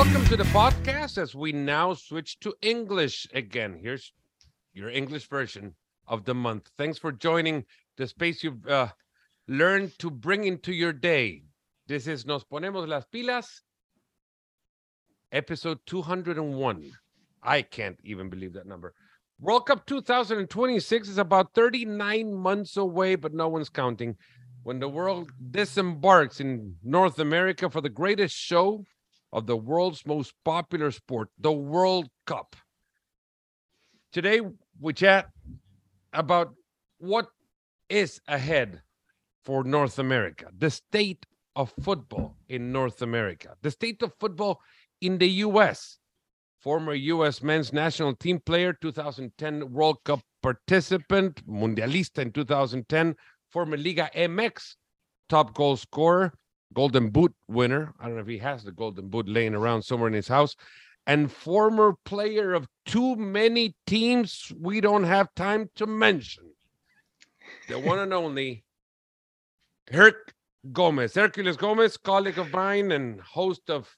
Welcome to the podcast as we now switch to English again. Here's your English version of the month. Thanks for joining the space you've learned to bring into your day. This is Nos Ponemos Las Pilas, episode 201. I can't even believe that number. World Cup 2026 is about 39 months away, but no one's counting. When the world disembarks in North America for the greatest show of the world's most popular sport, the World Cup. Today, we chat about what is ahead for North America, the state of football in North America, the state of football in the U.S., former U.S. men's national team player, 2010 World Cup participant, Mundialista in 2010, former Liga MX top goal scorer, Golden Boot winner. I don't know if he has the Golden Boot laying around somewhere in his house. And former player of too many teams we don't have time to mention. The one and only Hercules Gomez, colleague of mine and host of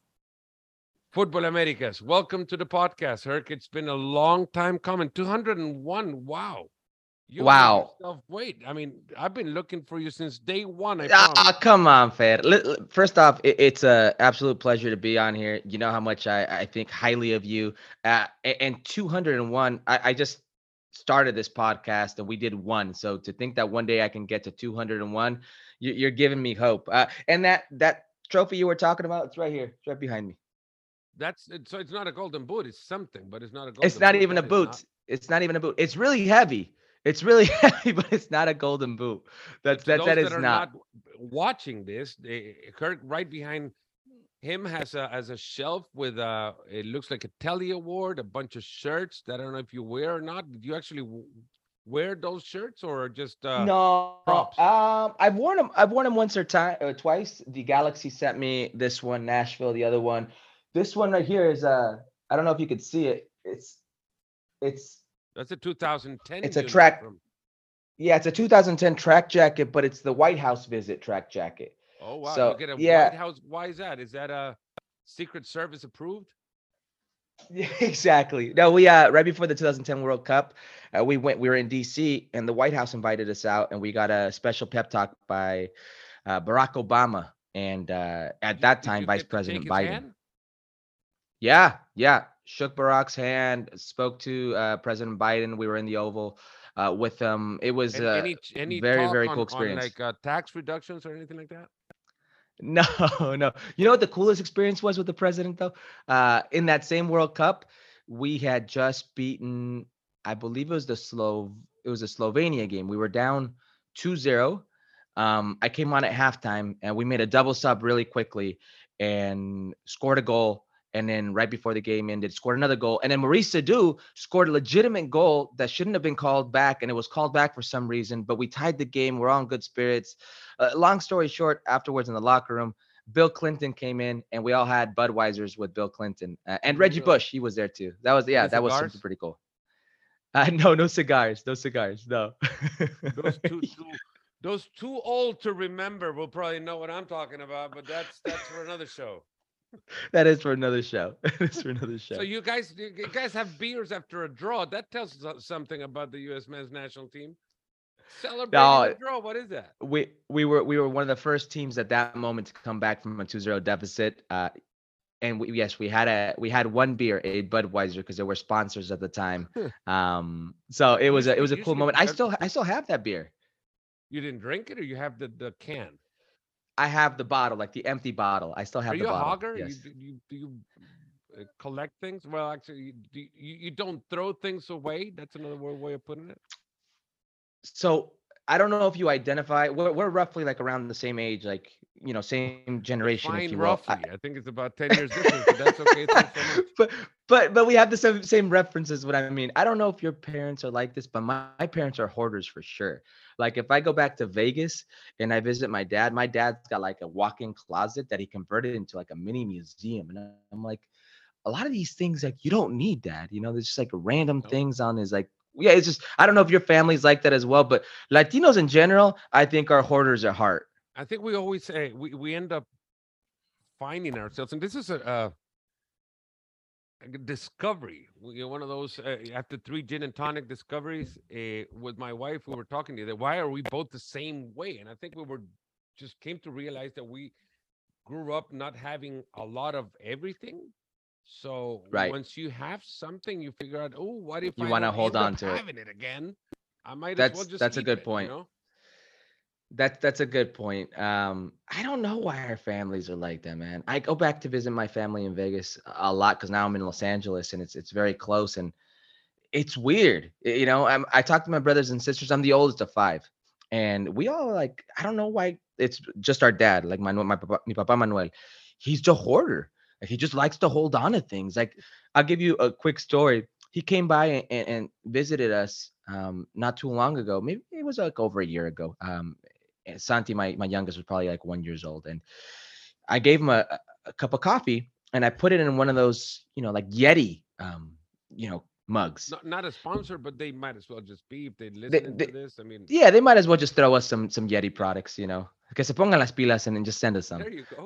Football Americas. Welcome to the podcast, Herc. It's been a long time coming. 201. Wow. Wait. I mean, I've been looking for you since day one. Come on, Fer. First off, it's an absolute pleasure to be on here. You know how much I think highly of you. And 201, I just started this podcast and we did one. So to think that one day I can get to 201, you're giving me hope. And that trophy you were talking about, it's right here. It's right behind me. That's it. So it's not a Golden Boot. It's something, but it's not a Golden Boot. It's not even a boot. It's not even a boot. It's really heavy. It's really heavy, but it's not a Golden Boot. That is not. Watching this, Kirk right behind him has a shelf with it looks like a Telly Award, a bunch of shirts that I don't know if you wear or not. Did you actually wear those shirts or just no props? I've worn them once or twice. The Galaxy sent me this one, Nashville, the other one. This one right here is I don't know if you could see it. That's a 2010. It's a track. Yeah, it's a 2010 track jacket, but it's the White House visit track jacket. Oh wow! So, you get a White House. Why is that? Is that a Secret Service approved? Yeah, exactly. No, we right before the 2010 World Cup, we were in DC, and the White House invited us out, and we got a special pep talk by Barack Obama, and at that time, Vice President Biden. Hand? Yeah. Shook Barack's hand, spoke to President Biden. We were in the Oval with them. It was any very, very cool experience. Like tax reductions or anything like that? No. You know what the coolest experience was with the president, though? In that same World Cup, we had just beaten, I believe it was a Slovenia game. We were down 2-0. I came on at halftime, and we made a double sub really quickly and scored a goal. And then right before the game ended, scored another goal. And then Maurice Edu scored a legitimate goal that shouldn't have been called back. And it was called back for some reason. But we tied the game. We're all in good spirits. Long story short, afterwards in the locker room, Bill Clinton came in. And we all had Budweisers with Bill Clinton. And Reggie Bush, he was there too. That was something pretty cool. No cigars. Those too old to remember will probably know what I'm talking about. But that's for another show. That is for another show. So you guys have beers after a draw. That tells us something about the U.S. men's national team. Celebrating a draw. What is that? We were one of the first teams at that moment to come back from a 2-0 deficit. And we had one beer, a Budweiser, because there were sponsors at the time. So it was a cool moment. I still have that beer. You didn't drink it, or you have the can? I have the bottle, like the empty bottle. I still have the bottle. Are you a hogger? Yes. Do you collect things? Well, actually, you don't throw things away. That's another way of putting it. So I don't know if you identify. We're roughly like around the same age, like, you know, same generation. Fine, if you will. I think it's about 10 years difference, but that's okay. So but we have the same references. What I mean, I don't know if your parents are like this, but my parents are hoarders for sure. Like if I go back to Vegas and I visit my dad's got like a walk-in closet that he converted into like a mini museum. And I'm like, a lot of these things, like, you don't need, Dad. You know, there's just like random things on his like, yeah, it's just, I don't know if your family's like that as well, but Latinos in general, I think are hoarders at heart. I think we always say we end up finding ourselves. And this is a discovery, one of those after 3 gin and tonic discoveries with my wife. We were talking to you that why are we both the same way? And I think we were just came to realize that we grew up not having a lot of everything. So once you have something, you figure out, oh, what if you want to hold on to it again? I might as well just that's a good point. You know? That's a good point. I don't know why our families are like that, man. I go back to visit my family in Vegas a lot because now I'm in Los Angeles and it's very close and it's weird. You know, I talk to my brothers and sisters. I'm the oldest of 5, and we all like I don't know why. It's just our dad, like mi papá Manuel. He's the hoarder. Like, he just likes to hold on to things. Like I'll give you a quick story. He came by and visited us not too long ago. Maybe it was like over a year ago. Santi, my youngest, was probably like 1 year old, and I gave him a cup of coffee, and I put it in one of those, you know, like Yeti, mugs. Not a sponsor, but they might as well just be if they listen to this. I mean, yeah, they might as well just throw us some Yeti products, you know, que se pongan las pilas and then just send us some. There you go.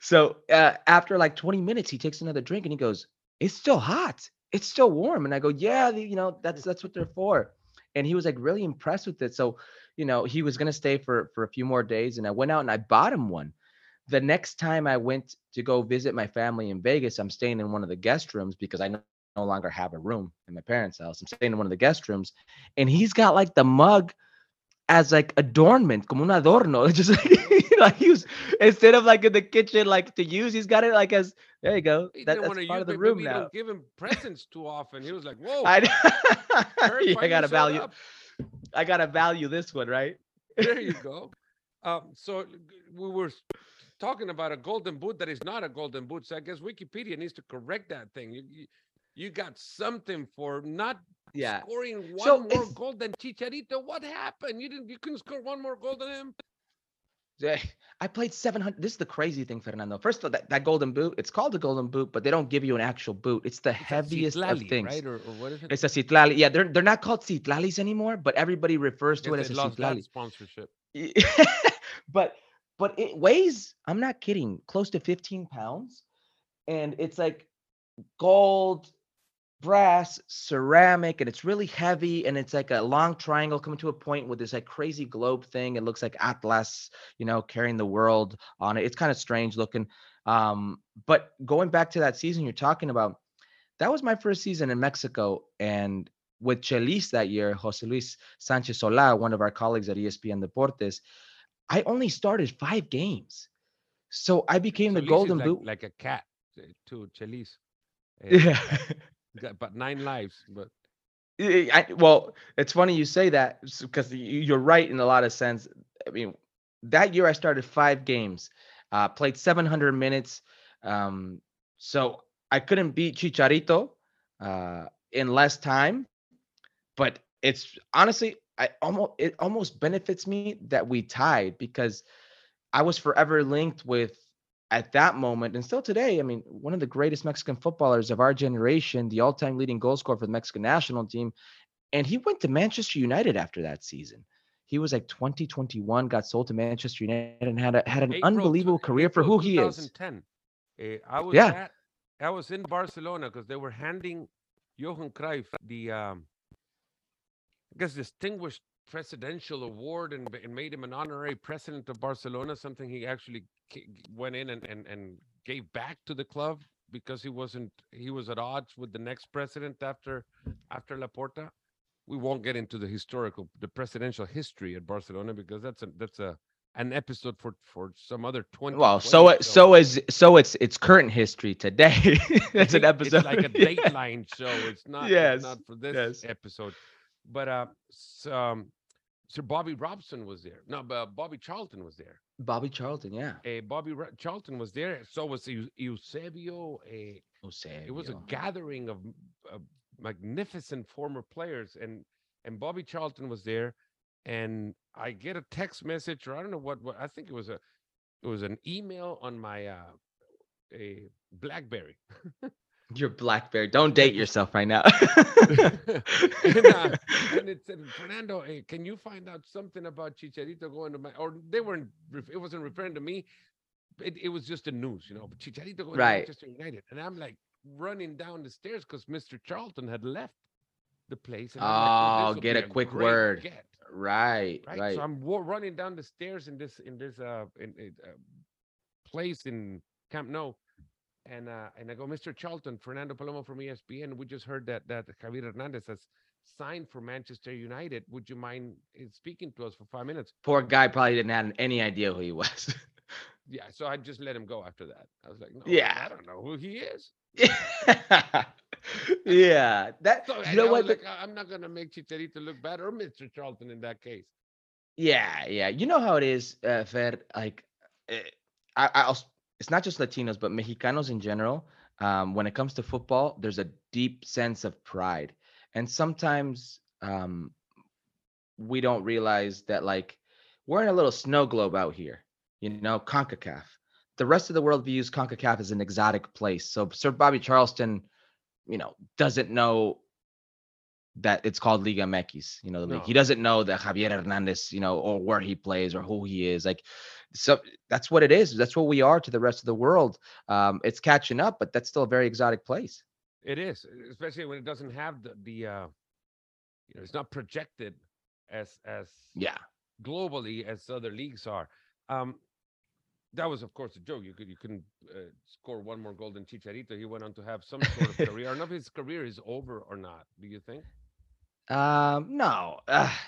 So yeah, after like 20 minutes, he takes another drink and he goes, "It's still hot, it's still warm," and I go, "Yeah, you know, that's what they're for." And he was like really impressed with it. So, you know, he was going to stay for a few more days. And I went out and I bought him one. The next time I went to go visit my family in Vegas, I'm staying in one of the guest rooms because I no longer have a room in my parents' house. I'm staying in one of the guest rooms. And he's got like the mug as like adornment, como un adorno. Just like, you know, he was, instead of like in the kitchen, like to use, he's got it like as, there you go. That's part of the room now. Don't give him presents too often. He was like, whoa. I got a value. I got to value this one, right? There you go. So we were talking about a golden boot that is not a golden boot. So I guess Wikipedia needs to correct that thing. You got something for not scoring one more goal than Chicharito. What happened? You couldn't score one more goal than him? I played 700. This is the crazy thing, Fernando. First of all, that golden boot, it's called a golden boot, but they don't give you an actual boot. It's the heaviest Citlali, of things. Right? Or what is it? It's a Citlali. Yeah, they're not called Citlalis anymore, but everybody refers to it as a Citlali. Sponsorship. but it weighs, I'm not kidding, close to 15 pounds. And it's like gold, brass, ceramic, and it's really heavy, and it's like a long triangle coming to a point with this like crazy globe thing. It looks like Atlas, you know, carrying the world on it. It's kind of strange looking. But going back to that season you're talking about, that was my first season in Mexico, and with Chelis that year, Jose Luis Sanchez-Sola, one of our colleagues at ESPN Deportes, I only started 5 games, so I became the golden boot, like a cat to Chelis. Yeah. But 9 lives, but well, it's funny you say that because you're right in a lot of sense. I mean, that year I started 5 games, played 700 minutes. So I couldn't beat Chicharito in less time, but it's honestly, it almost benefits me that we tied because I was forever linked with, at that moment, and still today, I mean, one of the greatest Mexican footballers of our generation, the all-time leading goal scorer for the Mexican national team. And he went to Manchester United after that season. He was like 2021, got sold to Manchester United, and had an unbelievable career for who he is. 2010. I was in Barcelona because they were handing Johan Cruyff the, I guess, distinguished presidential award and made him an honorary president of Barcelona, something he actually went in and gave back to the club because he was at odds with the next president after Laporta. We won't get into the presidential history at Barcelona because that's an episode for some other 20. Well, it's current history today. That's an episode. It's like a Dateline show. It's not it's not for this episode. But Sir Bobby Robson was there. No, but Bobby Charlton was there. Bobby Charlton, yeah. Charlton was there. So was Eusebio. It was a gathering of magnificent former players, and Bobby Charlton was there. And I get a text message, or I don't know what I think it was an email on my a BlackBerry. Your BlackBerry. Don't date yourself right now. And it said, Fernando, hey, can you find out something about Chicharito going to it wasn't referring to me. It was just the news, you know, Chicharito going to Manchester United. And I'm like, running down the stairs because Mr. Charlton had left the place. And like, get a quick word. Right. So I'm running down the stairs in this place in Camp Nou. And I go, Mr. Charlton, Fernando Palomo from ESPN, we just heard that Javier Hernandez has signed for Manchester United. Would you mind speaking to us for 5 minutes? Poor guy probably didn't have any idea who he was. Yeah, so I just let him go after that. I was like, no, yeah. I don't know who he is. Yeah. I'm not going to make Chicharito look bad or Mr. Charlton in that case. Yeah. You know how it is, Fer, like, it's not just Latinos, but Mexicanos in general. When it comes to football, there's a deep sense of pride. And sometimes we don't realize that, like, we're in a little snow globe out here, you know, CONCACAF. The rest of the world views CONCACAF as an exotic place. So Sir Bobby Charlton, you know, doesn't know that it's called Liga MX, you know, the league. He doesn't know that Javier Hernandez, you know, or where he plays or who he is. Like, so that's what it is. That's what we are to the rest of the world. It's catching up, but that's still a very exotic place. It is, especially when it doesn't have the you know, it's not projected as globally as other leagues are. That was, of course, a joke. You couldn't score one more goal than Chicharito. He went on to have some sort of career. I don't know if his career is over or not. Do you think? No.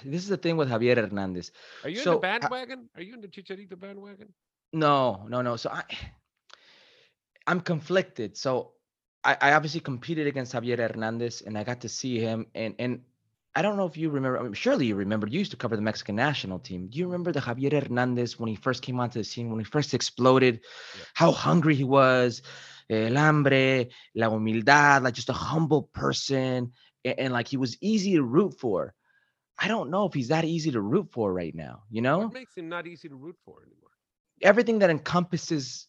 This is the thing with Javier Hernandez. Are you in the bandwagon? Are you in the Chicharito bandwagon? No. So I'm conflicted. So I obviously competed against Javier Hernandez, and I got to see him. And I don't know if you remember. I mean, surely you remember. You used to cover the Mexican national team. Do you remember the Javier Hernandez when he first came onto the scene, when he first exploded? Yeah. How hungry he was, el hambre, la humildad, like just a humble person, and like he was easy to root for. I don't know if he's that easy to root for right now. You know, what makes him not easy to root for anymore? Everything that encompasses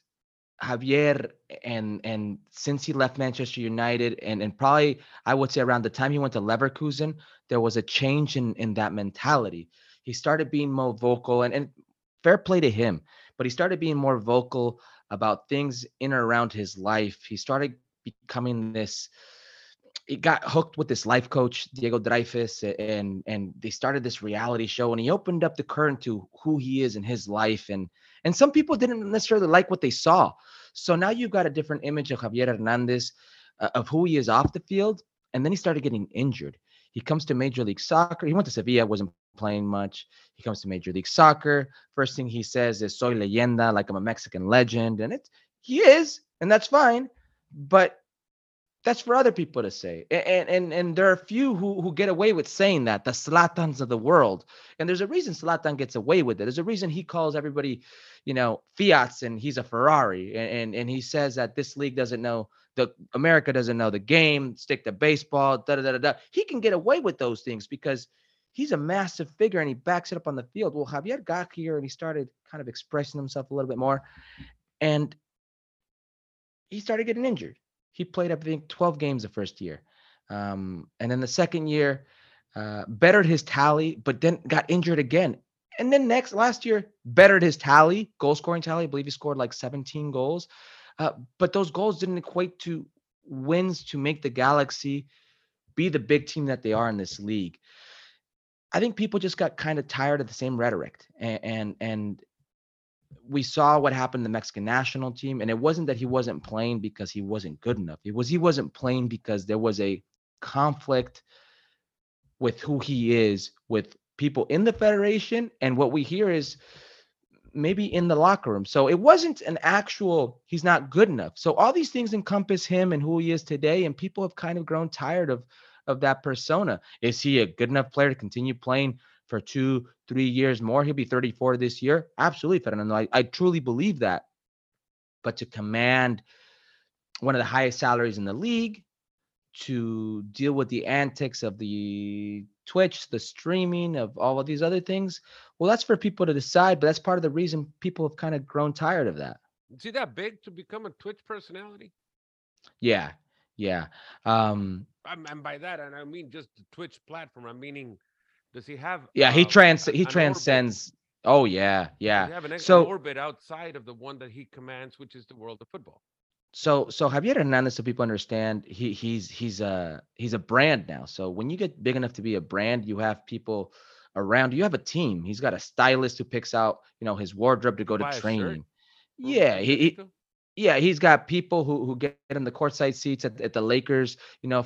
Javier, and since he left Manchester United, and probably I would say around the time he went to Leverkusen, there was a change in that mentality. He started being more vocal, and fair play to him, but he started being more vocal about things in or around his life. He started becoming this. He got hooked with this life coach, Diego Dreyfus, and they started this reality show, and he opened up the curtain to who he is in his life. And some people didn't necessarily like what they saw. So now you've got a different image of Javier Hernandez, of who he is off the field. And then he started getting injured. He comes to Major League Soccer. He went to Sevilla, wasn't playing much. He comes to Major League Soccer. First thing he says is, soy leyenda, like I'm a Mexican legend. And he is, and that's fine. But that's for other people to say. And there are few who get away with saying that, the Zlatans of the world. And there's a reason Zlatan gets away with it. There's a reason he calls everybody, you know, Fiats, and he's a Ferrari. And he says that this league doesn't know, America doesn't know the game, stick to baseball, da-da-da-da-da. He can get away with those things because he's a massive figure and he backs it up on the field. Well, Javier got here and he started kind of expressing himself a little bit more. And he started getting injured. He played, I think, 12 games the first year. And then the second year, bettered his tally, but then got injured again. And then last year, bettered his tally, goal-scoring tally. I believe he scored like 17 goals. But those goals didn't equate to wins to make the Galaxy be the big team that they are in this league. I think people just got kind of tired of the same rhetoric. And we saw what happened to the Mexican national team, and it wasn't that he wasn't playing because he wasn't good enough. It was he wasn't playing because there was a conflict with who he is, with people in the federation, and what we hear is maybe in the locker room. So it wasn't an actual he's not good enough. So all these things encompass him and who he is today, and people have kind of grown tired of that persona. Is he a good enough player to continue playing for 2-3 years more? He'll be 34 this year. Absolutely, Fernando. I truly believe that. But to command one of the highest salaries in the league, to deal with the antics of the Twitch, the streaming, of all of these other things, well, that's for people to decide, but that's part of the reason people have kind of grown tired of that. Is he that big to become a Twitch personality? Yeah. And by that, and I mean just the Twitch platform, I'm meaning... Does he have? Yeah, he transcends. Orbit? Oh yeah. Does he have an extra orbit outside of the one that he commands, which is the world of football? So Javier Hernandez, so people understand, he's a brand now. So when you get big enough to be a brand, you have people around. You have a team. He's got a stylist who picks out, his wardrobe to go to training. Yeah, he's got people who get in the courtside seats at the Lakers,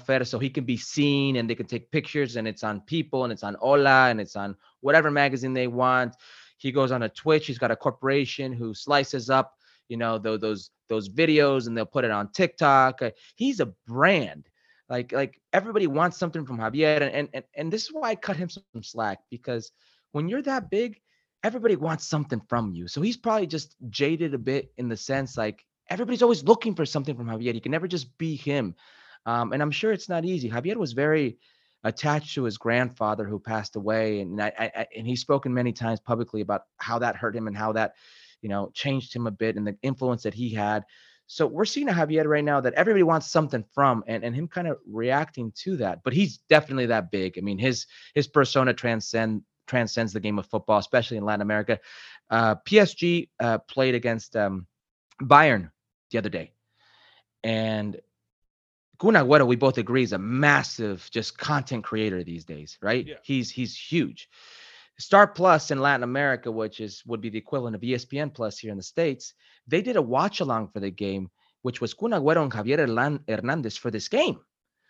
fair, so he can be seen and they can take pictures, and it's on People and it's on Hola and it's on whatever magazine they want. He goes on a Twitch. He's got a corporation who slices up, those videos, and they'll put it on TikTok. He's a brand. Like everybody wants something from Javier, and this is why I cut him some slack, because when you're that big, everybody wants something from you. So he's probably just jaded a bit in the sense, like, everybody's always looking for something from Javier. He can never just be him. And I'm sure it's not easy. Javier was very attached to his grandfather who passed away. And and he's spoken many times publicly about how that hurt him and how that, changed him a bit, and the influence that he had. So we're seeing a Javier right now that everybody wants something from, and him kind of reacting to that. But he's definitely that big. I mean, his persona transcends the game of football, especially in Latin America. PSG played against Bayern the other day, and Kun Agüero, we both agree, is a massive just content creator these days, right? Yeah. He's huge. Star Plus in Latin America, which would be the equivalent of ESPN Plus here in the States, they did a watch-along for the game, which was Kun Agüero and Javier Hernandez for this game.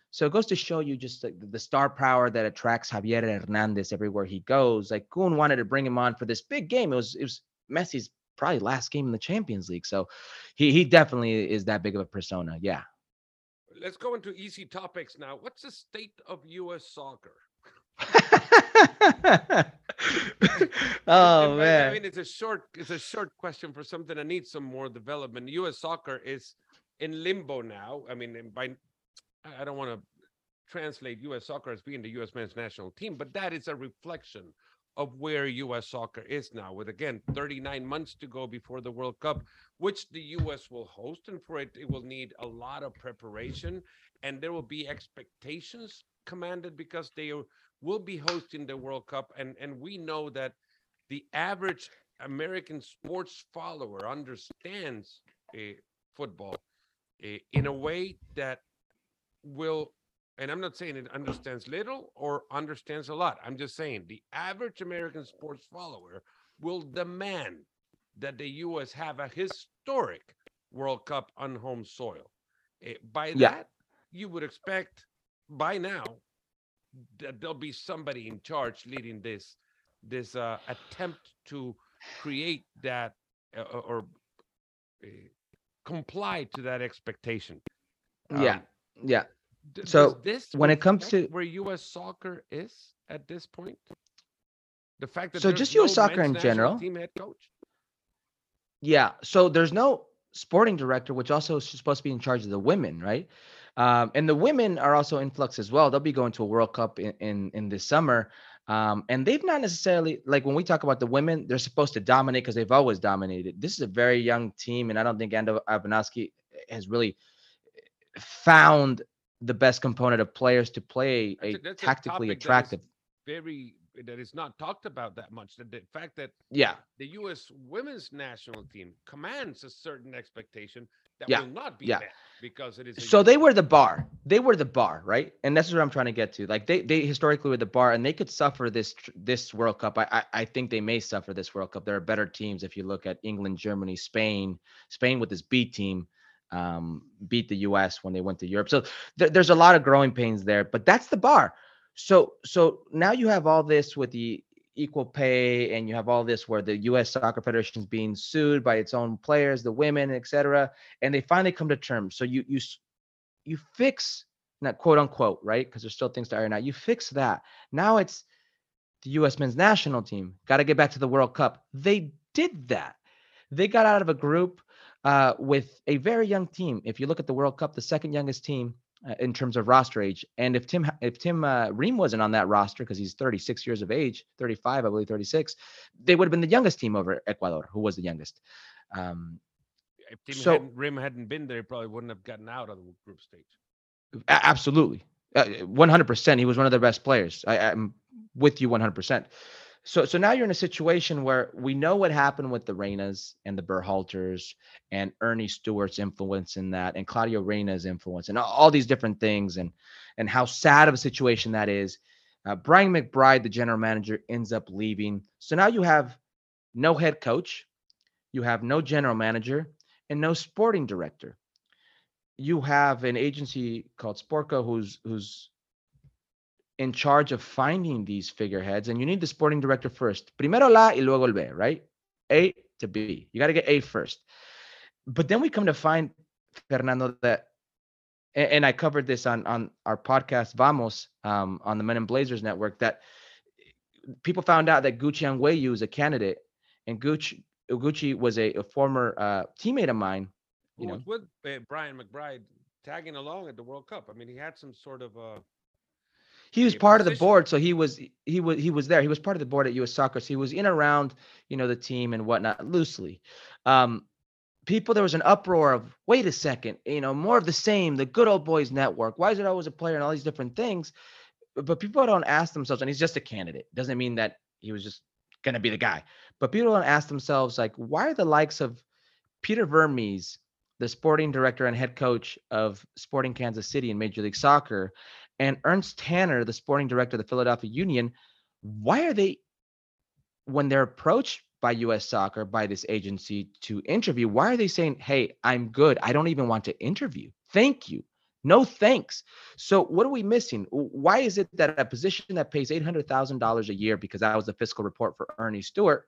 So it goes to show you just the star power that attracts Javier Hernandez everywhere he goes. Like, Kun wanted to bring him on for this big game. It was Messi's probably last game in the Champions League. So he definitely is that big of a persona, yeah. Let's go into easy topics now. What's the state of U.S. soccer? Oh man! I mean, it's a short question for something that needs some more development. U.S. soccer is in limbo now. I mean, I don't want to translate U.S. soccer as being the U.S. men's national team, but that is a reflection of where U.S. soccer is now. With, again, 39 months to go before the World Cup, which the U.S. will host, and for it will need a lot of preparation, and there will be expectations commanded because they will be hosting the World Cup. And we know that the average American sports follower understands football in a way that will, and I'm not saying it understands little or understands a lot. I'm just saying the average American sports follower will demand that the U.S. have a historic World Cup on home soil. That, you would expect by now that there'll be somebody in charge leading this attempt to create that or comply to that expectation. So this, when it comes to where U.S. soccer is at this point, the fact that just U.S. soccer in general, team head coach. Yeah. So there's no sporting director, which also is supposed to be in charge of the women, right? And the women are also in flux as well. They'll be going to a World Cup in this summer. And they've not necessarily, like, when we talk about the women, they're supposed to dominate because they've always dominated. This is a very young team, and I don't think Ando Ivanovsky has really found the best component of players to play that's tactically attractive. That is not talked about that much. The fact that the U.S. women's national team commands a certain expectation that will not be met because it is. So they were the bar. They were the bar, right? And that's what I'm trying to get to. Like, they historically were the bar, and they could suffer this World Cup. I think they may suffer this World Cup. There are better teams if you look at England, Germany, Spain. Spain with this B team beat the U.S. when they went to Europe. So there's a lot of growing pains there, but that's the bar. So now you have all this with the equal pay, and you have all this where the U.S. Soccer Federation is being sued by its own players, the women, et cetera, and they finally come to terms. So you fix that, quote unquote, right? Because there's still things to iron out. You fix that. Now it's the U.S. men's national team. Got to get back to the World Cup. They did that. They got out of a group with a very young team. If you look at the World Cup, the second youngest team in terms of roster age. And if Tim Ream wasn't on that roster, because he's 36 years of age, 35, I believe 36, they would have been the youngest team over Ecuador, who was the youngest. If Ream hadn't been there, he probably wouldn't have gotten out of the group stage. Absolutely. 100%. He was one of their best players. I'm with you 100%. So now you're in a situation where we know what happened with the Reynas and the Berhalters and Ernie Stewart's influence in that and Claudio Reyna's influence and all these different things and how sad of a situation that is. Brian McBride, the general manager, ends up leaving. So now you have no head coach, you have no general manager, and no sporting director. You have an agency called Sportco who's in charge of finding these figureheads, and you need the sporting director first. Primero la y luego el B, right? A to B. You got to get A first. But then we come to find, Fernando, that, and I covered this on our podcast, Vamos, on the Men in Blazers network, that people found out that Gucci Angueyu is a candidate, and Gucci was a former teammate of mine. You know, with Brian McBride tagging along at the World Cup. I mean, he had some sort of he was part position of the board, so he was there. He was part of the board at U.S. Soccer, so he was in around, you know, the team and whatnot loosely. People, there was an uproar of, wait a second, you know, more of the same, the good old boys network. Why is it always a player and all these different things? But people don't ask themselves, and he's just a candidate. Doesn't mean that he was just going to be the guy. But people don't ask themselves, like, why are the likes of Peter Vermes, the sporting director and head coach of Sporting Kansas City in Major League Soccer, and Ernst Tanner, the sporting director of the Philadelphia Union, why are they, when they're approached by U.S. Soccer, by this agency to interview, why are they saying, hey, I'm good, I don't even want to interview, thank you, no thanks? So what are we missing? Why is it that a position that pays $800,000 a year, because that was the fiscal report for Ernie Stewart,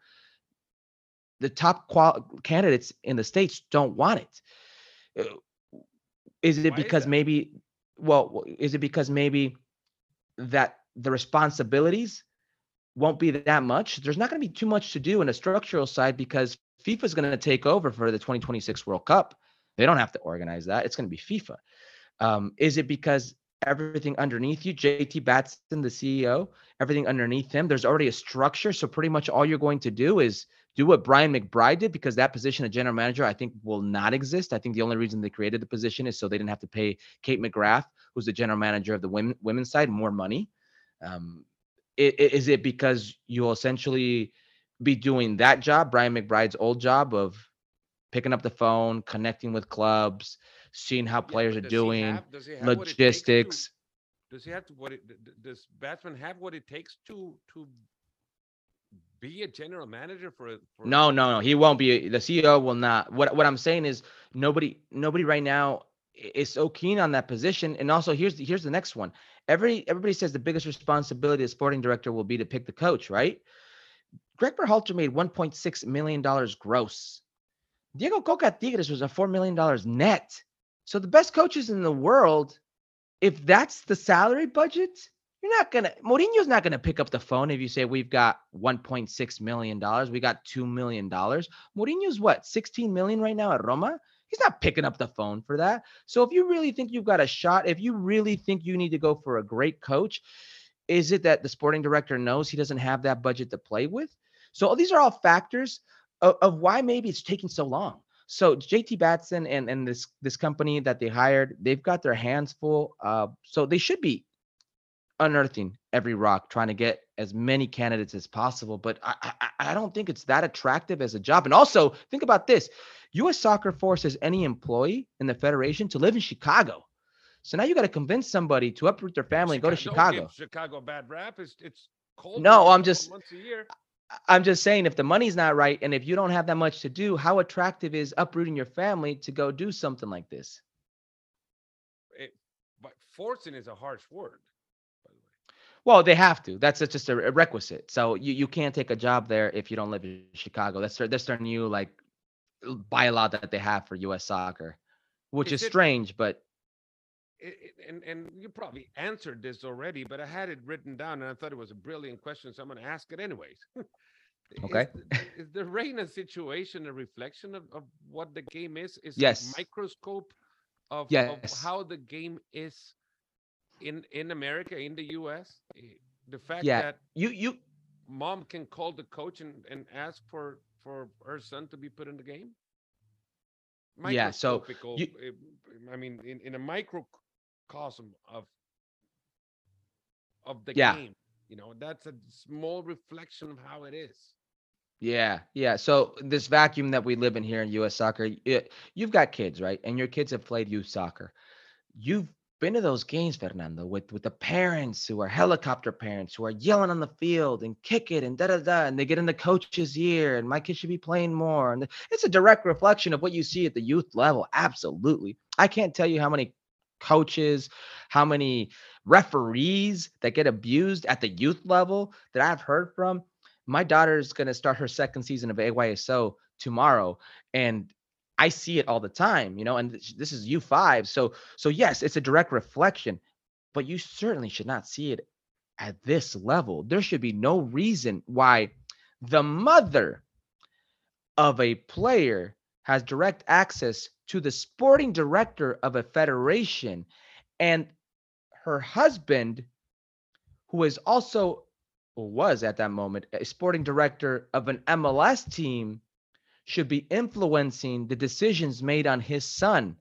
the top candidates in the States don't want it? Is it because maybe, well, is it because maybe that the responsibilities won't be that much? There's not going to be too much to do in a structural side because FIFA is going to take over for the 2026 World Cup. They don't have to organize that. It's going to be FIFA. Is it because everything underneath you, JT Batson, the CEO, everything underneath him, there's already a structure. So pretty much all you're going to do is do what Brian McBride did, because that position of general manager, I think, will not exist. I think the only reason they created the position is so they didn't have to pay Kate McGrath, who's the general manager of the women's side, more money. Is it because you'll essentially be doing that job, Brian McBride's old job of picking up the phone, connecting with clubs, seeing how players are doing, logistics? Does he have to? Does Batsman have what it takes to be a general manager for? No. He won't be. The CEO will not. What I'm saying is nobody right now is so keen on that position. And also, here's the next one. Everybody says the biggest responsibility of sporting director will be to pick the coach, right? Greg Berhalter made $1.6 million gross. Diego Coca Tigres was a $4 million net. So the best coaches in the world, if that's the salary budget, Mourinho's not gonna pick up the phone if you say we've got $1.6 million, we got $2 million. Mourinho's what, 16 million right now at Roma? He's not picking up the phone for that. So if you really think you've got a shot, if you really think you need to go for a great coach, is it that the sporting director knows he doesn't have that budget to play with? So these are all factors of why maybe it's taking so long. So JT Batson and this company that they hired, they've got their hands full. So they should be unearthing every rock, trying to get as many candidates as possible. But I don't think it's that attractive as a job. And also, think about this. U.S. Soccer forces any employee in the federation to live in Chicago. So now you got to convince somebody to uproot their family and go to Chicago. Don't give Chicago a bad rap. It's cold. No, once a year. I'm just saying, if the money's not right and if you don't have that much to do, how attractive is uprooting your family to go do something like this? But forcing is a harsh word. Well, they have to. That's just a requisite. So you can't take a job there if you don't live in Chicago. That's their new bylaw that they have for U.S. Soccer, which is strange, but. And you probably answered this already, but I had it written down and I thought it was a brilliant question, so I'm going to ask it anyways. Okay. Is the Reina situation a reflection of what the game is? Is yes. A microscope of, yes. Of how the game is in America, in the U.S.? The fact that you mom can call the coach and ask for her son to be put in the game? Microscopical, in a microcosm of the game. You know, that's a small reflection of how it is. Yeah, yeah. So this vacuum that we live in here in U.S. soccer, you've got kids, right? And your kids have played youth soccer. You've been to those games, Fernando, with the parents who are helicopter parents who are yelling on the field and kick it and da-da-da, and they get in the coach's ear and my kid should be playing more. And it's a direct reflection of what you see at the youth level. Absolutely. I can't tell you how many coaches, how many referees that get abused at the youth level that I've heard from. My daughter's going to start her second season of AYSO tomorrow, and I see it all the time, you know, and this is U5. So yes, it's a direct reflection, but you certainly should not see it at this level. There should be no reason why the mother of a player has direct access to the sporting director of a federation and her husband, who is also was at that moment a sporting director of an MLS team, should be influencing the decisions made on his son.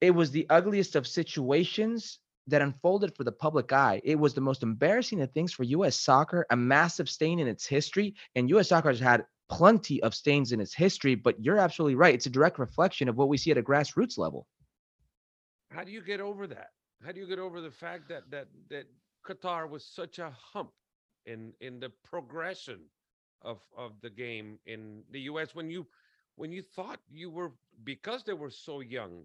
It was the ugliest of situations that unfolded for the public eye. It was the most embarrassing of things for U.S. soccer, a massive stain in its history. And U.S. soccer has had plenty of stains in its history, but you're absolutely right. It's a direct reflection of what we see at a grassroots level. How do you get over that? How do you get over the fact that Qatar was such a hump in the progression of the game in the U.S. when you thought you were, because they were so young,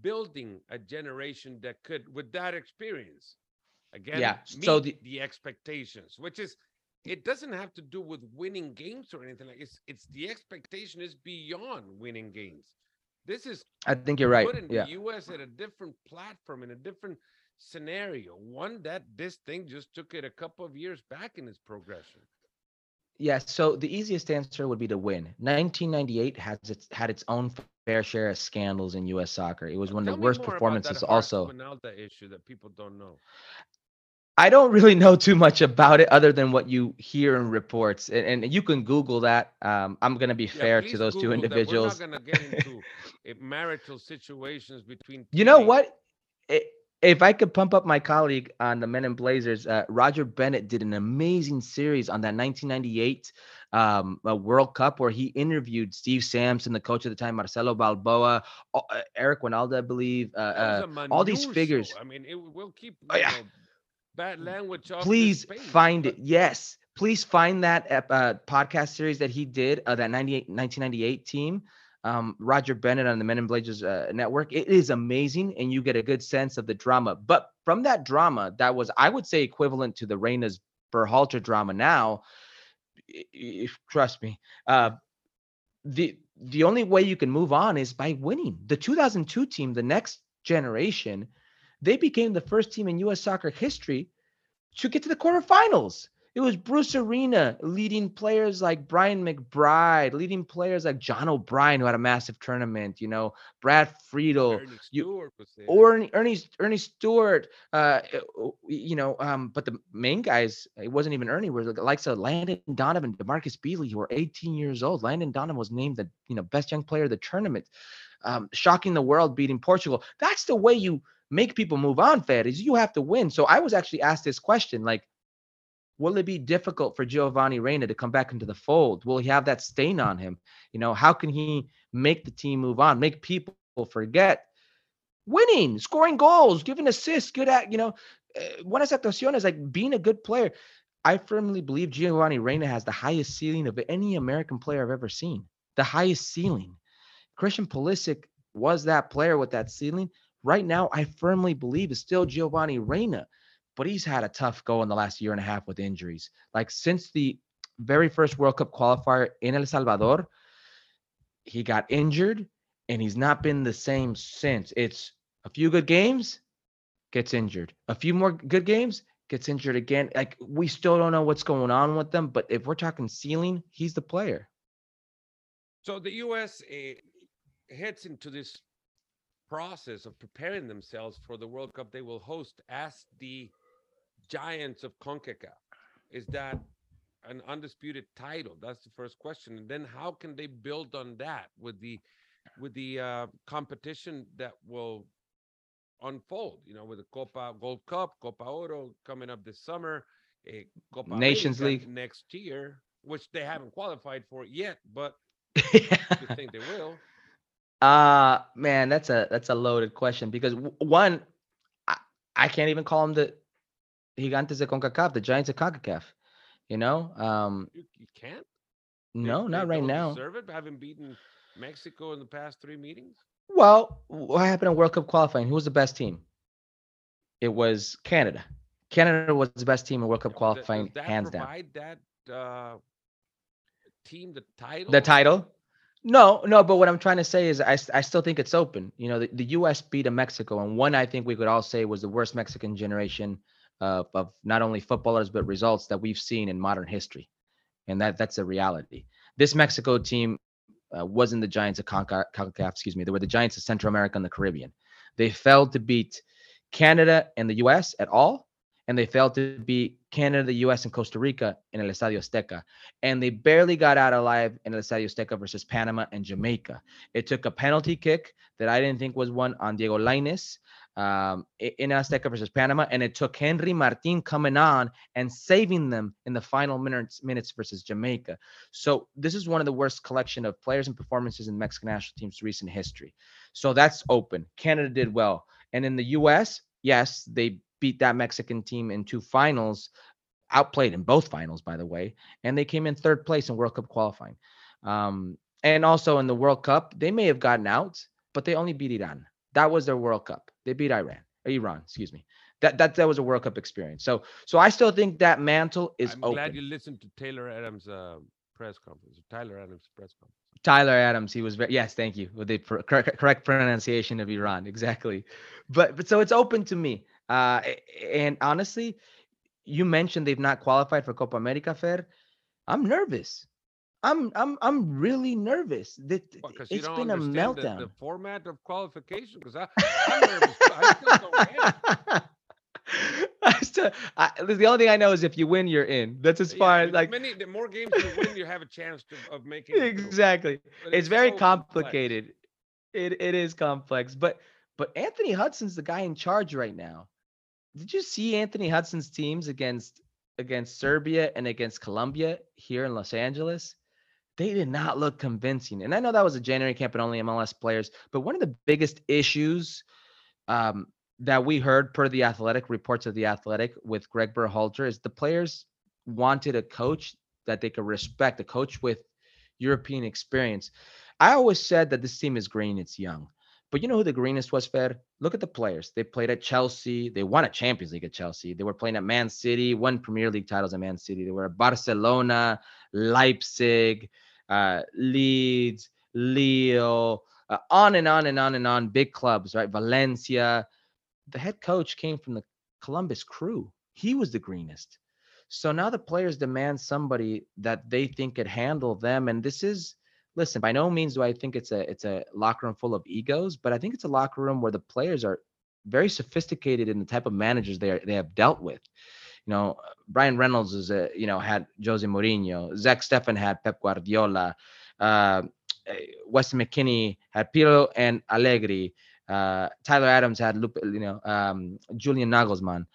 building a generation that could, with that experience, again, meet the expectations, which is, it doesn't have to do with winning games or anything like it's the expectation is beyond winning games. This is, I think you're right. The U.S. at a different platform, in a different scenario, one that this thing just took it a couple of years back in its progression. Yeah, so the easiest answer would be to win. 1998 had its own fair share of scandals in U.S. soccer. It was one of the worst performances. Also, the issue that people don't know. I don't really know too much about it other than what you hear in reports, and you can Google that. I'm going to be fair to those Google two individuals. We're not going to get into marital situations between. You know what? If I could pump up my colleague on the Men in Blazers, Roger Bennett did an amazing series on that 1998 World Cup where he interviewed Steve Sampson, the coach at the time, Marcelo Balboa, Eric Winalda, I believe, all these figures. I mean, we'll keep bad language off. Please find it. Yes. Please find that podcast series that he did of that 1998 team. Roger Bennett on the Men in Blazers network. It is amazing, and you get a good sense of the drama. But from that drama, that was, I would say, equivalent to the Reyna's Berhalter drama now. Trust me. The only way you can move on is by winning. The 2002 team, the next generation, they became the first team in U.S. soccer history to get to the quarterfinals. It was Bruce Arena leading players like Brian McBride, leading players like John O'Brien, who had a massive tournament, you know, Brad Friedel, Ernie Stewart, but the main guys, it wasn't even Ernie, were the likes of Landon Donovan, DeMarcus Beasley, who were 18 years old. Landon Donovan was named the best young player of the tournament, shocking the world, beating Portugal. That's the way you make people move on, Fed, is you have to win. So I was actually asked this question, like, will it be difficult for Giovanni Reina to come back into the fold? Will he have that stain on him? You know, how can he make the team move on, make people forget? Winning, scoring goals, giving assists, good at, buenas actuaciones, like being a good player. I firmly believe Giovanni Reina has the highest ceiling of any American player I've ever seen. The highest ceiling. Christian Pulisic was that player with that ceiling. Right now, I firmly believe it's still Giovanni Reina. But he's had a tough go in the last year and a half with injuries. Like, since the very first World Cup qualifier in El Salvador, he got injured, and he's not been the same since. It's a few good games, gets injured. A few more good games, gets injured again. Like, we still don't know what's going on with them, but if we're talking ceiling, he's the player. So the U.S. heads into this process of preparing themselves for the World Cup they will host as the giants of CONCACAF. Is that an undisputed title? That's the first question. And then how can they build on that with the competition that will unfold, with the Copa Gold Cup, Copa Oro coming up this summer, Copa Nations League next year, which they haven't qualified for yet, but you think they will? Man, that's a loaded question, because one, I can't even call them the Gigantes de CONCACAF, the Giants of CONCACAF. You know, you can't. No, not right now. Deserve it, having beaten Mexico in the past three meetings. Well, what happened in World Cup qualifying? Who was the best team? It was Canada. Canada was the best team in World Cup qualifying, hands down. Provide that team the title? The title? No. But what I'm trying to say is, I still think it's open. You know, the U.S. beat Mexico, and one I think we could all say was the worst Mexican generation of not only footballers but results that we've seen in modern history, and that's a reality. This Mexico team wasn't the Giants of CONCACAF. Excuse me, they were the Giants of Central America and the Caribbean. They failed to beat Canada and the U.S. at all, and they failed to beat Canada, the U.S., and Costa Rica in el Estadio Azteca, and they barely got out alive in el Estadio Azteca versus Panama and Jamaica. It took a penalty kick that I didn't think was one on Diego Lainez in Azteca versus Panama, and it took Henry Martin coming on and saving them in the final minutes versus Jamaica. So this is one of the worst collection of players and performances in Mexican national team's recent history. So that's open. Canada did well. And in the U.S., yes, they beat that Mexican team in two finals, outplayed in both finals, by the way, and they came in third place in World Cup qualifying. And also in the World Cup, they may have gotten out, but they only beat Iran. That was their World Cup. They beat Iran, excuse me. That was a World Cup experience. So I still think that mantle is open. I'm glad you listened to Taylor Adams' press conference. Tyler Adams' press conference. Taylor Adams, he was yes, thank you. With the correct pronunciation of Iran, exactly. But so it's open to me. And honestly, you mentioned they've not qualified for Copa America, Fer. I'm nervous. I'm really nervous. It's been a meltdown. The format of qualification, because I'm nervous. I still don't win. The only thing I know is if you win, you're in. That's as far as like the more games you win, you have a chance of making it. Exactly. It's very so complicated. It is complex, but Anthony Hudson's the guy in charge right now. Did you see Anthony Hudson's teams against Serbia and against Colombia here in Los Angeles? They did not look convincing. And I know that was a January camp and only MLS players, but one of the biggest issues that we heard per the Athletic, reports of the Athletic with Greg Berhalter, is the players wanted a coach that they could respect, a coach with European experience. I always said that this team is green, it's young. But you know who the greenest was, Fer? Look at the players. They played at Chelsea. They won a Champions League at Chelsea. They were playing at Man City, won Premier League titles at Man City. They were at Barcelona, Leipzig, Leeds, Lille, on and on and on and on. Big clubs, right? Valencia. The head coach came from the Columbus Crew. He was the greenest. So now the players demand somebody that they think could handle them. And this is... Listen, by no means do I think it's a locker room full of egos, but I think it's a locker room where the players are very sophisticated in the type of managers they have dealt with. You know, Brian Reynolds had Jose Mourinho, Zach Steffen had Pep Guardiola, Weston McKennie had Pirlo and Allegri, Tyler Adams had Julian Nagelsmann.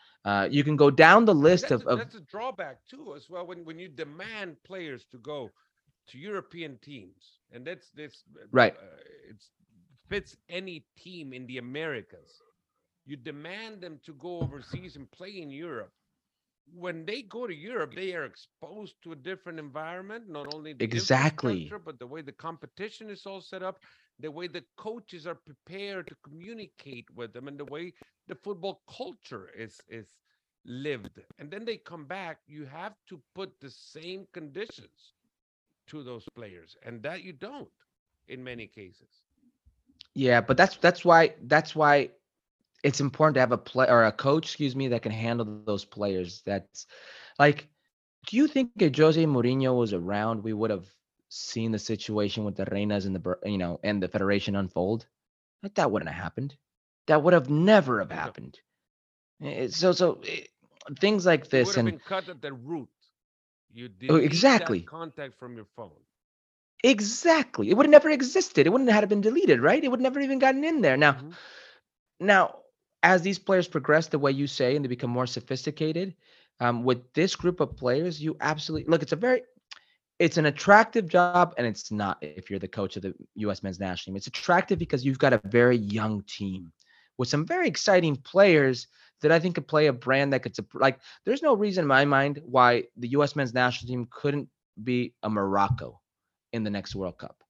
You can go down the list of that's a drawback too as well when you demand players to go to European teams, and that's right. It fits any team in the Americas. You demand them to go overseas and play in Europe. When they go to Europe, they are exposed to a different environment, not only the infrastructure, but the way the competition is all set up, the way the coaches are prepared to communicate with them, and the way the football culture is lived. And then they come back. You have to put the same conditions to those players, and that you don't in many cases. Yeah, but that's why it's important to have a coach that can handle those players. That's like, do you think if Jose Mourinho was around, we would have seen the situation with the Reinas and the Federation unfold? Like, that wouldn't have happened. That would have never have happened. So things like this would have been cut at the root. You did exactly contact from your phone. Exactly. It would have never existed. It wouldn't have been deleted, right? It would never even gotten in there. Now, as these players progress the way you say, and they become more sophisticated, with this group of players, you absolutely look. It's an attractive job, and it's not if you're the coach of the U.S. men's national team. It's attractive because you've got a very young team with some very exciting players that I think could play a brand that could, like, there's no reason in my mind why the U.S. men's national team couldn't be a Morocco in the next World Cup.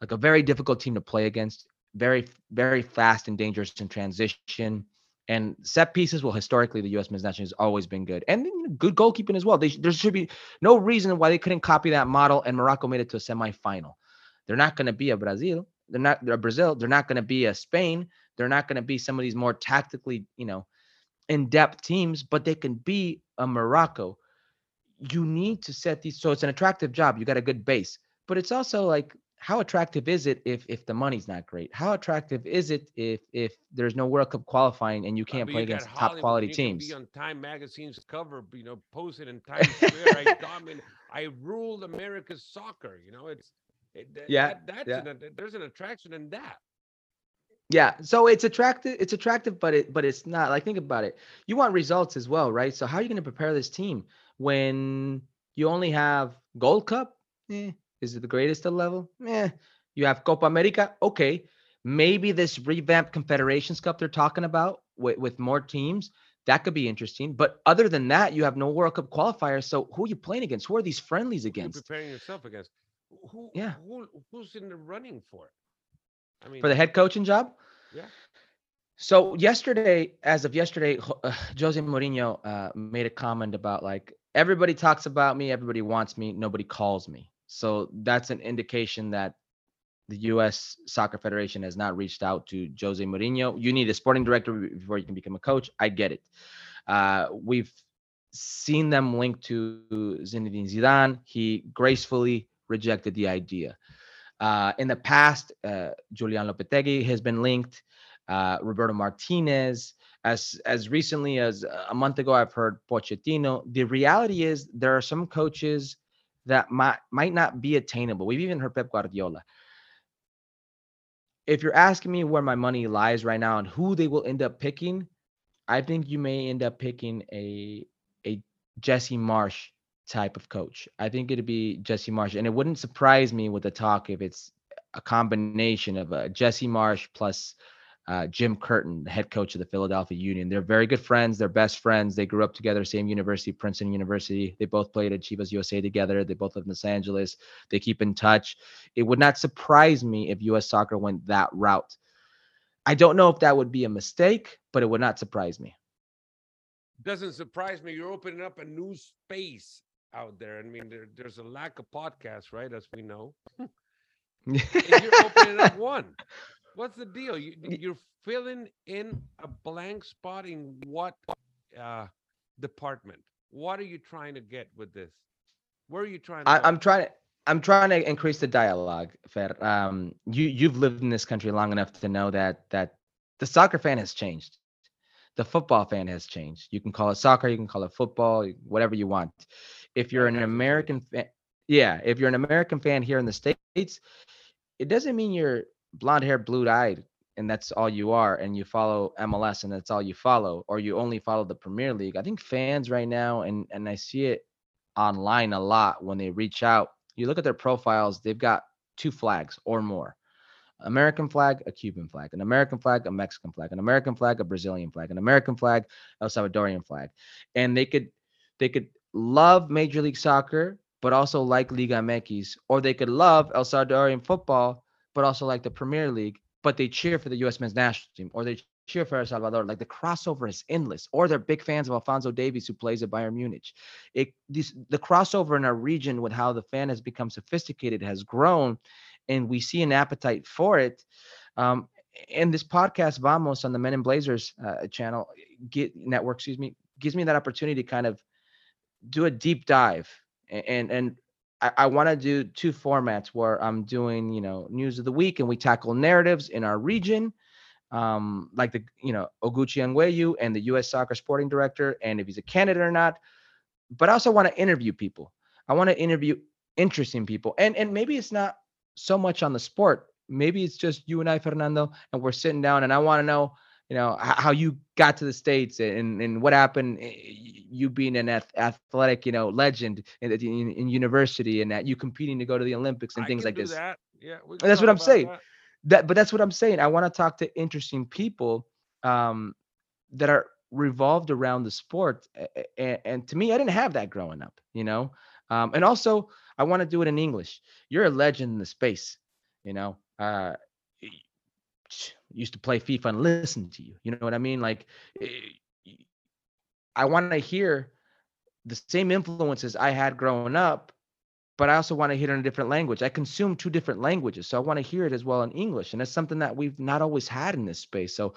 Like a very difficult team to play against, very, very fast and dangerous in transition. And set pieces, well, historically, the U.S. men's national team has always been good. And good goalkeeping as well. There should be no reason why they couldn't copy that model, and Morocco made it to a semifinal. They're not going to be a Brazil. They're Brazil. They're not going to be a Spain. They're not going to be some of these more tactically, in-depth teams, but they can be a Morocco. You need to set these. So it's an attractive job. You got a good base. But it's also like, how attractive is it if the money's not great? How attractive is it if there's no World Cup qualifying and you can't play against top quality teams? Be on Time Magazine's cover, posted in Times Square. I ruled America's soccer. There's an attraction in that. Yeah, so it's attractive. It's attractive, but it's not. Like, think about it. You want results as well, right? So how are you going to prepare this team when you only have Gold Cup? Is it the greatest at level? You have Copa America. Okay. Maybe this revamped Confederations Cup they're talking about with more teams, that could be interesting. But other than that, you have no World Cup qualifiers. So who are you playing against? Who are these friendlies against? You're preparing yourself against. Who's in the running for it? For the head coaching job? Yeah. So as of yesterday, Jose Mourinho made a comment about, like, everybody talks about me, everybody wants me, nobody calls me. So that's an indication that the U.S. Soccer Federation has not reached out to Jose Mourinho. You need a sporting director before you can become a coach. I get it. We've seen them linked to Zinedine Zidane. He gracefully rejected the idea. In the past, Julian Lopetegui has been linked. Roberto Martinez. As recently as a month ago, I've heard Pochettino. The reality is there are some coaches that might not be attainable. We've even heard Pep Guardiola. If you're asking me where my money lies right now and who they will end up picking, I think you may end up picking a Jesse Marsh type of coach. I think it'd be Jesse Marsh. And it wouldn't surprise me with the talk if it's a combination of a Jesse Marsh plus Jim Curtin, the head coach of the Philadelphia Union. They're very good friends. They're best friends. They grew up together, same university, Princeton University. They both played at Chivas USA together. They both live in Los Angeles. They keep in touch. It would not surprise me if U.S. Soccer went that route. I don't know if that would be a mistake, but it would not surprise me. Doesn't surprise me. You're opening up a new space out there. There's a lack of podcasts, right? As we know. And you're opening up one. What's the deal? You're filling in a blank spot in what department? What are you trying to get with this? Where are you trying to go? I'm trying to increase the dialogue, Fer. You've lived in this country long enough to know that the soccer fan has changed. The football fan has changed. You can call it soccer, you can call it football, whatever you want. If you're an American fan, if you're an American fan here in the States, it doesn't mean you're blonde hair, blue eyed, and that's all you are, and you follow MLS and that's all you follow, or you only follow the Premier League. I think fans right now, and I see it online a lot when they reach out, you look at their profiles, they've got two flags or more. American flag, a Cuban flag, an American flag, a Mexican flag, an American flag, a Brazilian flag, an American flag, El Salvadorian flag. And they could love Major League Soccer, but also like Liga MX, or they could love El Salvadorian football, but also like the Premier League, but they cheer for the U.S. men's national team, or they cheer for El Salvador. Like, the crossover is endless, or they're big fans of Alfonso Davies, who plays at Bayern Munich. The crossover in our region with how the fan has become sophisticated has grown, and we see an appetite for it. And this podcast, Vamos, on the Men in Blazers channel, gives me that opportunity to kind of do a deep dive and I want to do two formats where I'm doing, news of the week, and we tackle narratives in our region, like Oguchi Angweyu and the U.S. Soccer sporting director, and if he's a candidate or not. But I also want to interview people. I want to interview interesting people, and maybe it's not so much on the sport. Maybe it's just you and I, Fernando, and we're sitting down, and I want to know you know, how you got to the States and what happened, you being an athletic, you know, legend in university, and that you competing to go to the Olympics and things like this. Yeah, that's what I'm saying. But that's what I'm saying. I want to talk to interesting people that are revolved around the sport. And to me, I didn't have that growing up, you know. And also, I want to do it in English. You're a legend in the space, you know. Used to play FIFA and listen to you. You know what I mean? Like, I want to hear the same influences I had growing up, but I also want to hear it in a different language. I consume two different languages, so I want to hear it as well in English. And that's something that we've not always had in this space. So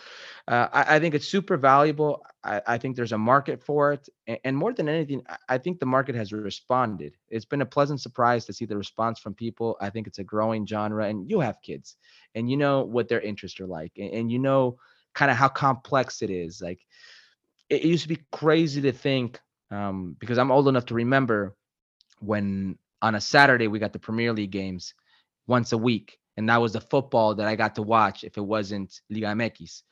I think it's super valuable. I think there's a market for it. And more than anything, I think the market has responded. It's been a pleasant surprise to see the response from people. I think it's a growing genre, and you have kids and you know what their interests are like, and you know kind of how complex it is. Like, it used to be crazy to think, because I'm old enough to remember when on a Saturday, we got the Premier League games once a week. And that was the football that I got to watch if it wasn't Liga MX,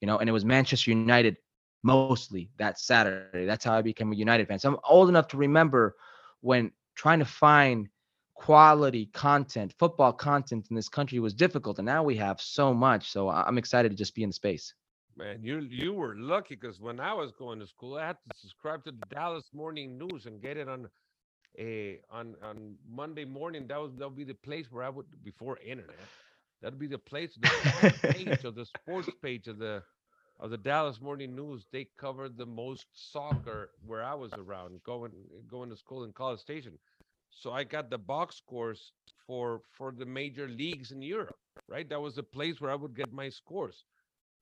you know, and it was Manchester United mostly that Saturday. That's how I became a United fan. So I'm old enough to remember when trying to find quality content, football content in this country was difficult. And now we have so much. So I'm excited to just be in the space. Man, you were lucky, because when I was going to school, I had to subscribe to the Dallas Morning News and get it on Monday morning. That would be the place where I would, before internet, that'd be the place, the page of the sports page of the Dallas Morning News. They covered the most soccer where I was around, going to school in College Station. So I got the box scores for the major leagues in Europe, right? That was the place where I would get my scores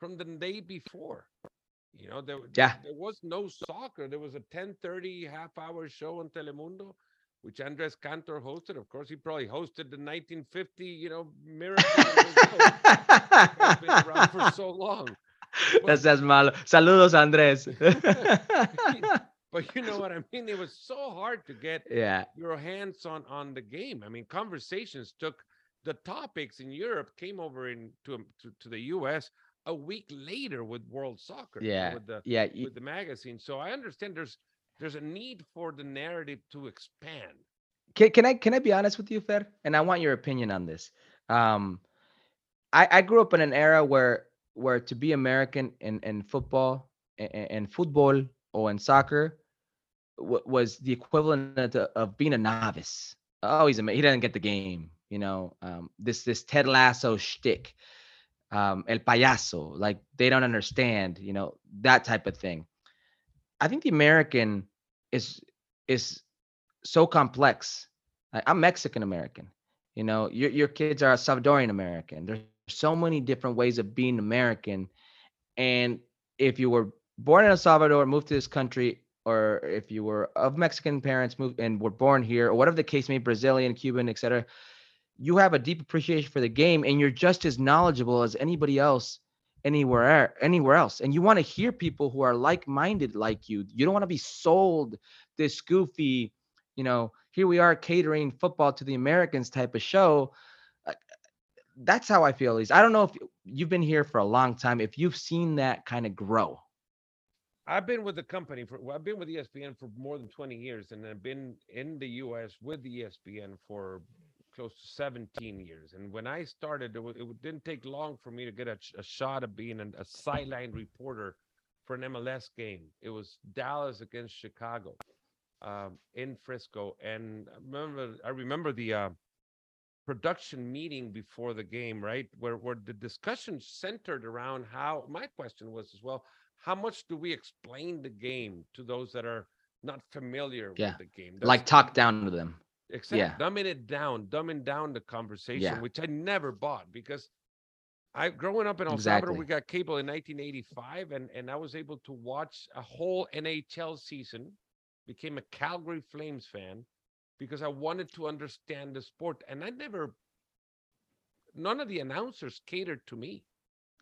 from the day before. You know, there was no soccer. There was a 10:30 half-hour show on Telemundo, which Andres Cantor hosted. Of course, he probably hosted the 1950, you know, miracle. It's been around for so long. But, that's malo. Saludos, Andres. But you know what I mean? It was so hard to get your hands on the game. I mean, conversations took the topics in Europe, came over to the U.S., a week later with World Soccer, with the magazine. So I understand there's a need for the narrative to expand. Can I be honest with you, Fer? And I want your opinion on this. I grew up in an era where to be American in football or in soccer was the equivalent of being a novice. Oh, he doesn't get the game, you know. This Ted Lasso shtick. El payaso, like they don't understand, you know, that type of thing. I think the American is so complex. I'm Mexican American, you know, your kids are Salvadorian American. There's so many different ways of being American. And if you were born in El Salvador, moved to this country, or if you were of Mexican parents moved and were born here, or whatever the case may be, Brazilian, Cuban, etc., you have a deep appreciation for the game, and you're just as knowledgeable as anybody else anywhere else. And you want to hear people who are like-minded like you. You don't want to be sold this goofy, you know, here we are catering football to the Americans type of show. That's how I feel. At least I don't know if you've been here for a long time, if you've seen that kind of grow. I've been with the company I've been with ESPN for more than 20 years, and I've been in the U.S. with ESPN for close to 17 years. And when I started, it didn't take long for me to get a shot of being a sideline reporter for an MLS game. It was Dallas against Chicago in Frisco. And I remember the production meeting before the game, right? Where the discussion centered around how, my question was as well, how much do we explain the game to those that are not familiar with the game? Like talk down to them. Except dumbing down the conversation, which I never bought, because growing up in El Salvador, we got cable in 1985, and I was able to watch a whole NHL season, became a Calgary Flames fan, because I wanted to understand the sport. And none of the announcers catered to me.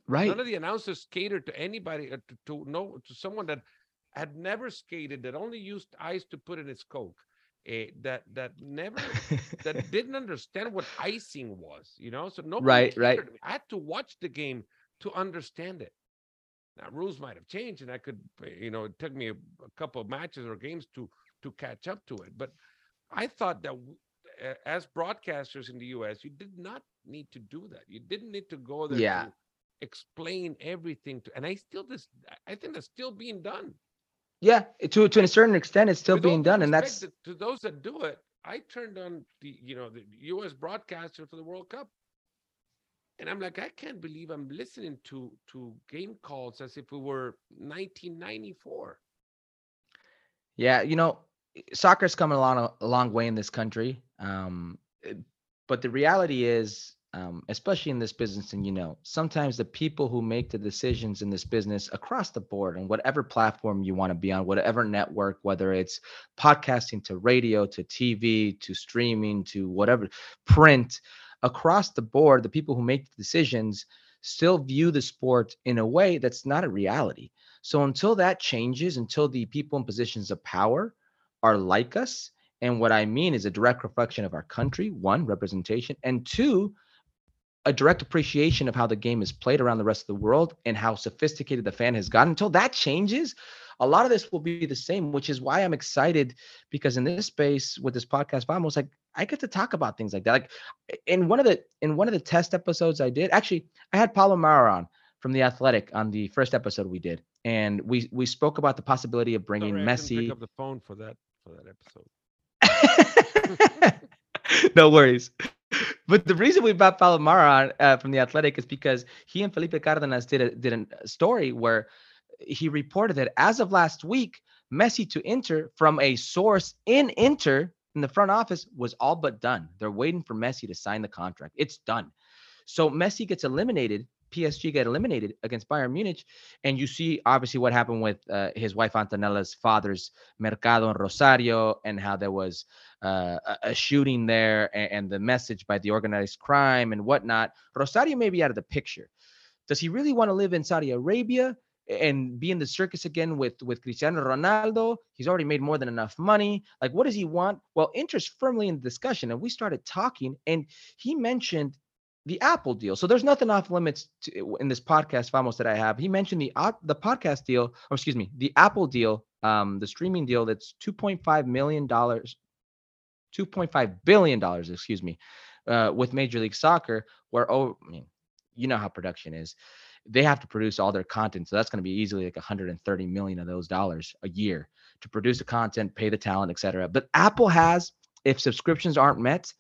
Right. None of the announcers catered to anybody, to someone that had never skated, that only used ice to put in its Coke. That didn't understand what icing was, you know. So nobody cared. I had to watch the game to understand it. Now, rules might have changed, and I could, you know, it took me a couple of matches or games to catch up to it. But I thought that as broadcasters in the U.S., you did not need to do that. You didn't need to go there to explain everything to. And I think that's still being done. Yeah, to a certain extent, it's still being done, and that's to those that do it. I turned on the U.S. broadcaster for the World Cup, and I'm like, I can't believe I'm listening to game calls as if we were 1994. Yeah, you know, soccer's coming a long way in this country, but the reality is, especially in this business, and you know, sometimes the people who make the decisions in this business across the board and whatever platform you want to be on, whatever network, whether it's podcasting to radio, to TV, to streaming, to whatever, print, across the board, the people who make the decisions still view the sport in a way that's not a reality. So until that changes, until the people in positions of power are like us, and what I mean is a direct reflection of our country, one, representation, and two, a direct appreciation of how the game is played around the rest of the world and how sophisticated the fan has gotten. Until that changes, a lot of this will be the same, which is why I'm excited, because in this space with this podcast, I'm almost like, I get to talk about things like that. Like in one of the test episodes I did, actually, I had Paulo Maurer on from The Athletic on the first episode we did. And we spoke about the possibility of bringing Messi. I pick up the phone for that episode. No worries. But the reason we brought Paulo Maurer from The Athletic is because he and Felipe Cárdenas did a story where he reported that as of last week, Messi to Inter from a source in Inter in the front office was all but done. They're waiting for Messi to sign the contract. It's done. So Messi gets eliminated. PSG get eliminated against Bayern Munich. And you see, obviously, what happened with his wife Antonella's father's Mercado in Rosario, and how there was a shooting there, and the message by the organized crime and whatnot. Rosario may be out of the picture. Does he really want to live in Saudi Arabia and be in the circus again with Cristiano Ronaldo? He's already made more than enough money. Like, what does he want? Well, Inter's firmly in the discussion, and we started talking, and he mentioned the Apple deal. So there's nothing off limits in this podcast, Famos, that I have. He mentioned the podcast deal, or excuse me, the Apple deal, the streaming deal that's $2.5 billion, excuse me, with Major League Soccer, where, I mean, you know how production is. They have to produce all their content. So that's going to be easily like $130 million of those dollars a year to produce the content, pay the talent, et cetera. But Apple has, if subscriptions aren't met,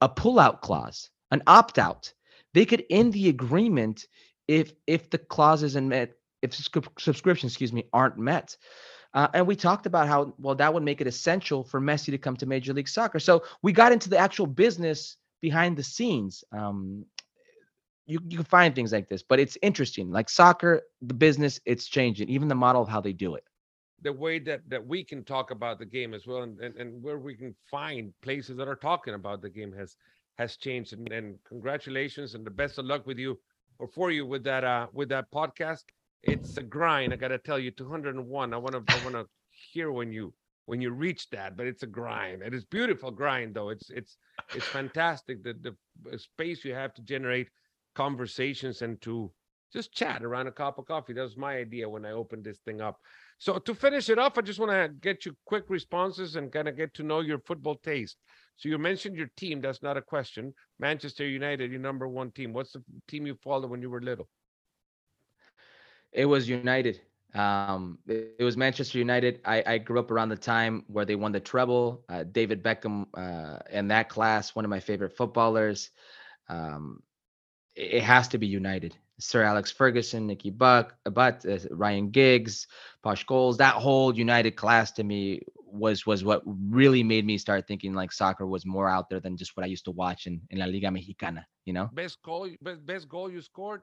a pullout clause, an opt-out. They could end the agreement if the clause isn't met, if subscriptions, excuse me, aren't met. And we talked about how, well, that would make it essential for Messi to come to Major League Soccer. So we got into the actual business behind the scenes. You can find things like this, but it's interesting. Like soccer, the business, it's changing, even the model of how they do it. The way that we can talk about the game as well, and where we can find places that are talking about the game has changed, and congratulations and the best of luck with you, or for you, with that podcast. It's a grind, I gotta tell you. 201. I wanna hear when you reach that, but it's a grind. It is beautiful grind, though. It's fantastic that the space you have to generate conversations and to just chat around a cup of coffee. That was my idea when I opened this thing up. So to finish it off, I just want to get you quick responses and kind of get to know your football taste. So you mentioned your team. That's not a question. Manchester United, your number one team. What's the team you followed when you were little? It was United. It was Manchester United. I grew up around the time where they won the treble. David Beckham and that class, one of my favorite footballers. It has to be United. Sir Alex Ferguson, Nicky Butt, Ryan Giggs, Posh Scholes, that whole United class to me was what really made me start thinking like soccer was more out there than just what I used to watch in La Liga Mexicana, you know? Best goal you scored?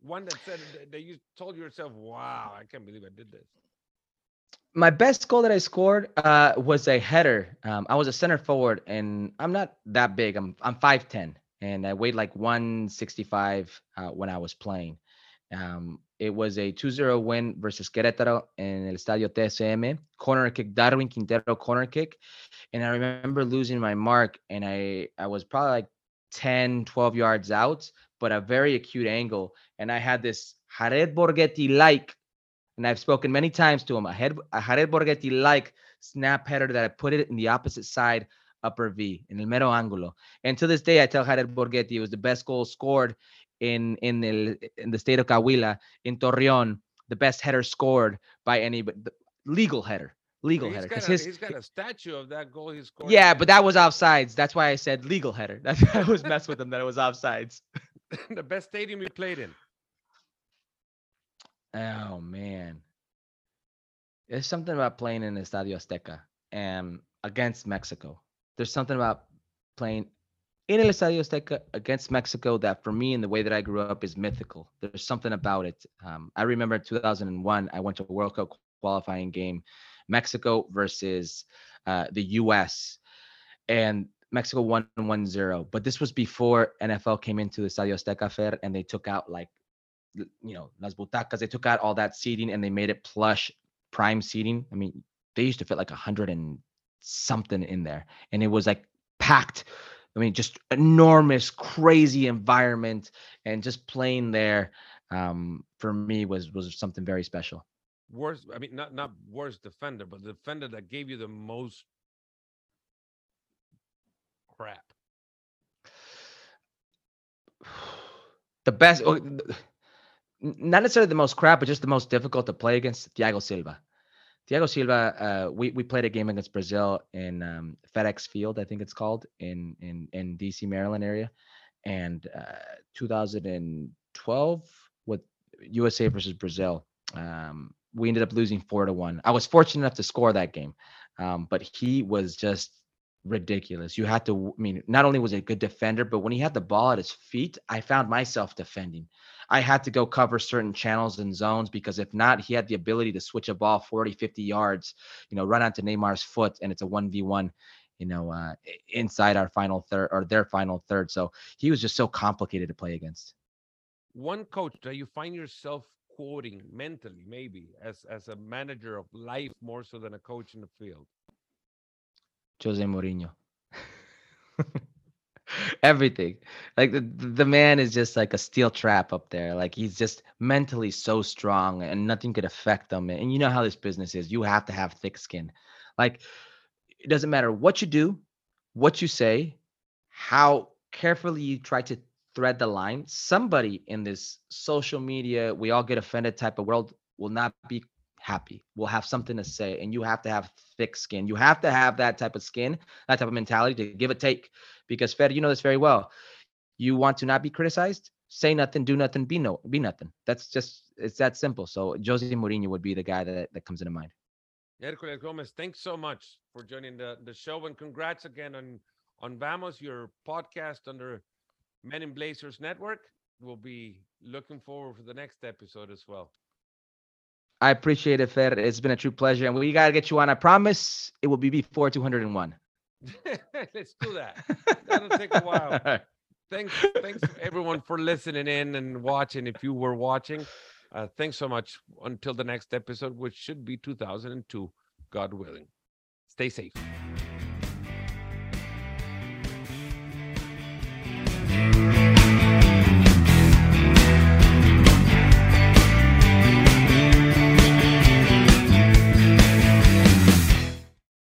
One that said that you told yourself, wow, I can't believe I did this. My best goal that I scored was a header. I was a center forward, and I'm not that big. I'm 5'10". And I weighed like 165 when I was playing. It was a 2-0 win versus Querétaro in el Estadio TSM. Corner kick, Darwin Quintero corner kick. And I remember losing my mark. And I was probably like 10, 12 yards out, but a very acute angle. And I had this Jared Borghetti-like, and I've spoken many times to him, a Jared Borghetti-like snap header that I put it in the opposite side, upper V, in el mero ángulo. And to this day, I tell Jared Borghetti it was the best goal scored in the state of Coahuila, in Torreón, the best header scored by anybody, legal header. He's got a statue of that goal he scored. Yeah, but that was offsides. That's why I said legal header. That's why I was messed with him, that it was offsides. The best stadium you played in. Oh, man. There's something about playing in Estadio Azteca against Mexico. There's something about playing in el Estadio Azteca against Mexico that, for me, in the way that I grew up, is mythical. There's something about it. I remember in 2001, I went to a World Cup qualifying game, Mexico versus the U.S., and Mexico won 1-0. But this was before NFL came into the Estadio Azteca, Fer, and they took out, like, you know, las butacas. They took out all that seating and they made it plush, prime seating. I mean, they used to fit like 100 and something in there, and it was like packed. I mean, just enormous, crazy environment, and just playing there for me was something very special. Worst, I mean, not worst defender, but the defender that gave you the most crap. The best, not necessarily the most crap, but just the most difficult to play against, Thiago Silva. Thiago Silva, we played a game against Brazil in FedEx Field, I think it's called, in D.C., Maryland area. And 2012 with USA versus Brazil, we ended up losing 4-1. I was fortunate enough to score that game, but he was just ridiculous. You had to, I mean, not only was he a good defender, but when he had the ball at his feet, I found myself defending. I had to go cover certain channels and zones, because if not, he had the ability to switch a ball 40, 50 yards, you know, run onto Neymar's foot, and it's a 1v1, you know, inside our final third, or their final third. So he was just so complicated to play against. One coach that you find yourself quoting mentally, maybe as a manager of life, more so than a coach in the field? Jose Mourinho. Everything, like the man is just like a steel trap up there. Like, he's just mentally so strong, and nothing could affect him. And you know how this business is, you have to have thick skin. Like, it doesn't matter what you do, what you say, how carefully you try to thread the line, somebody in this social media, we all get offended type of world, will not be happy, will have something to say. And you have to have thick skin. You have to have that type of skin, that type of mentality to give a take. Because, Fed, you know this very well. You want to not be criticized, say nothing, do nothing, be nothing. That's just, it's that simple. So Jose Mourinho would be the guy that comes into mind. Hercules Gomez, thanks so much for joining the show, and congrats again on Vamos, your podcast under Men in Blazers Network. We'll be looking forward for the next episode as well. I appreciate it, Fer. It's been a true pleasure. And we got to get you on. I promise it will be before 201. Let's do that. That'll take a while. Right. Thanks everyone for listening in and watching. If you were watching, thanks so much. Until the next episode, which should be 2002, God willing. Stay safe.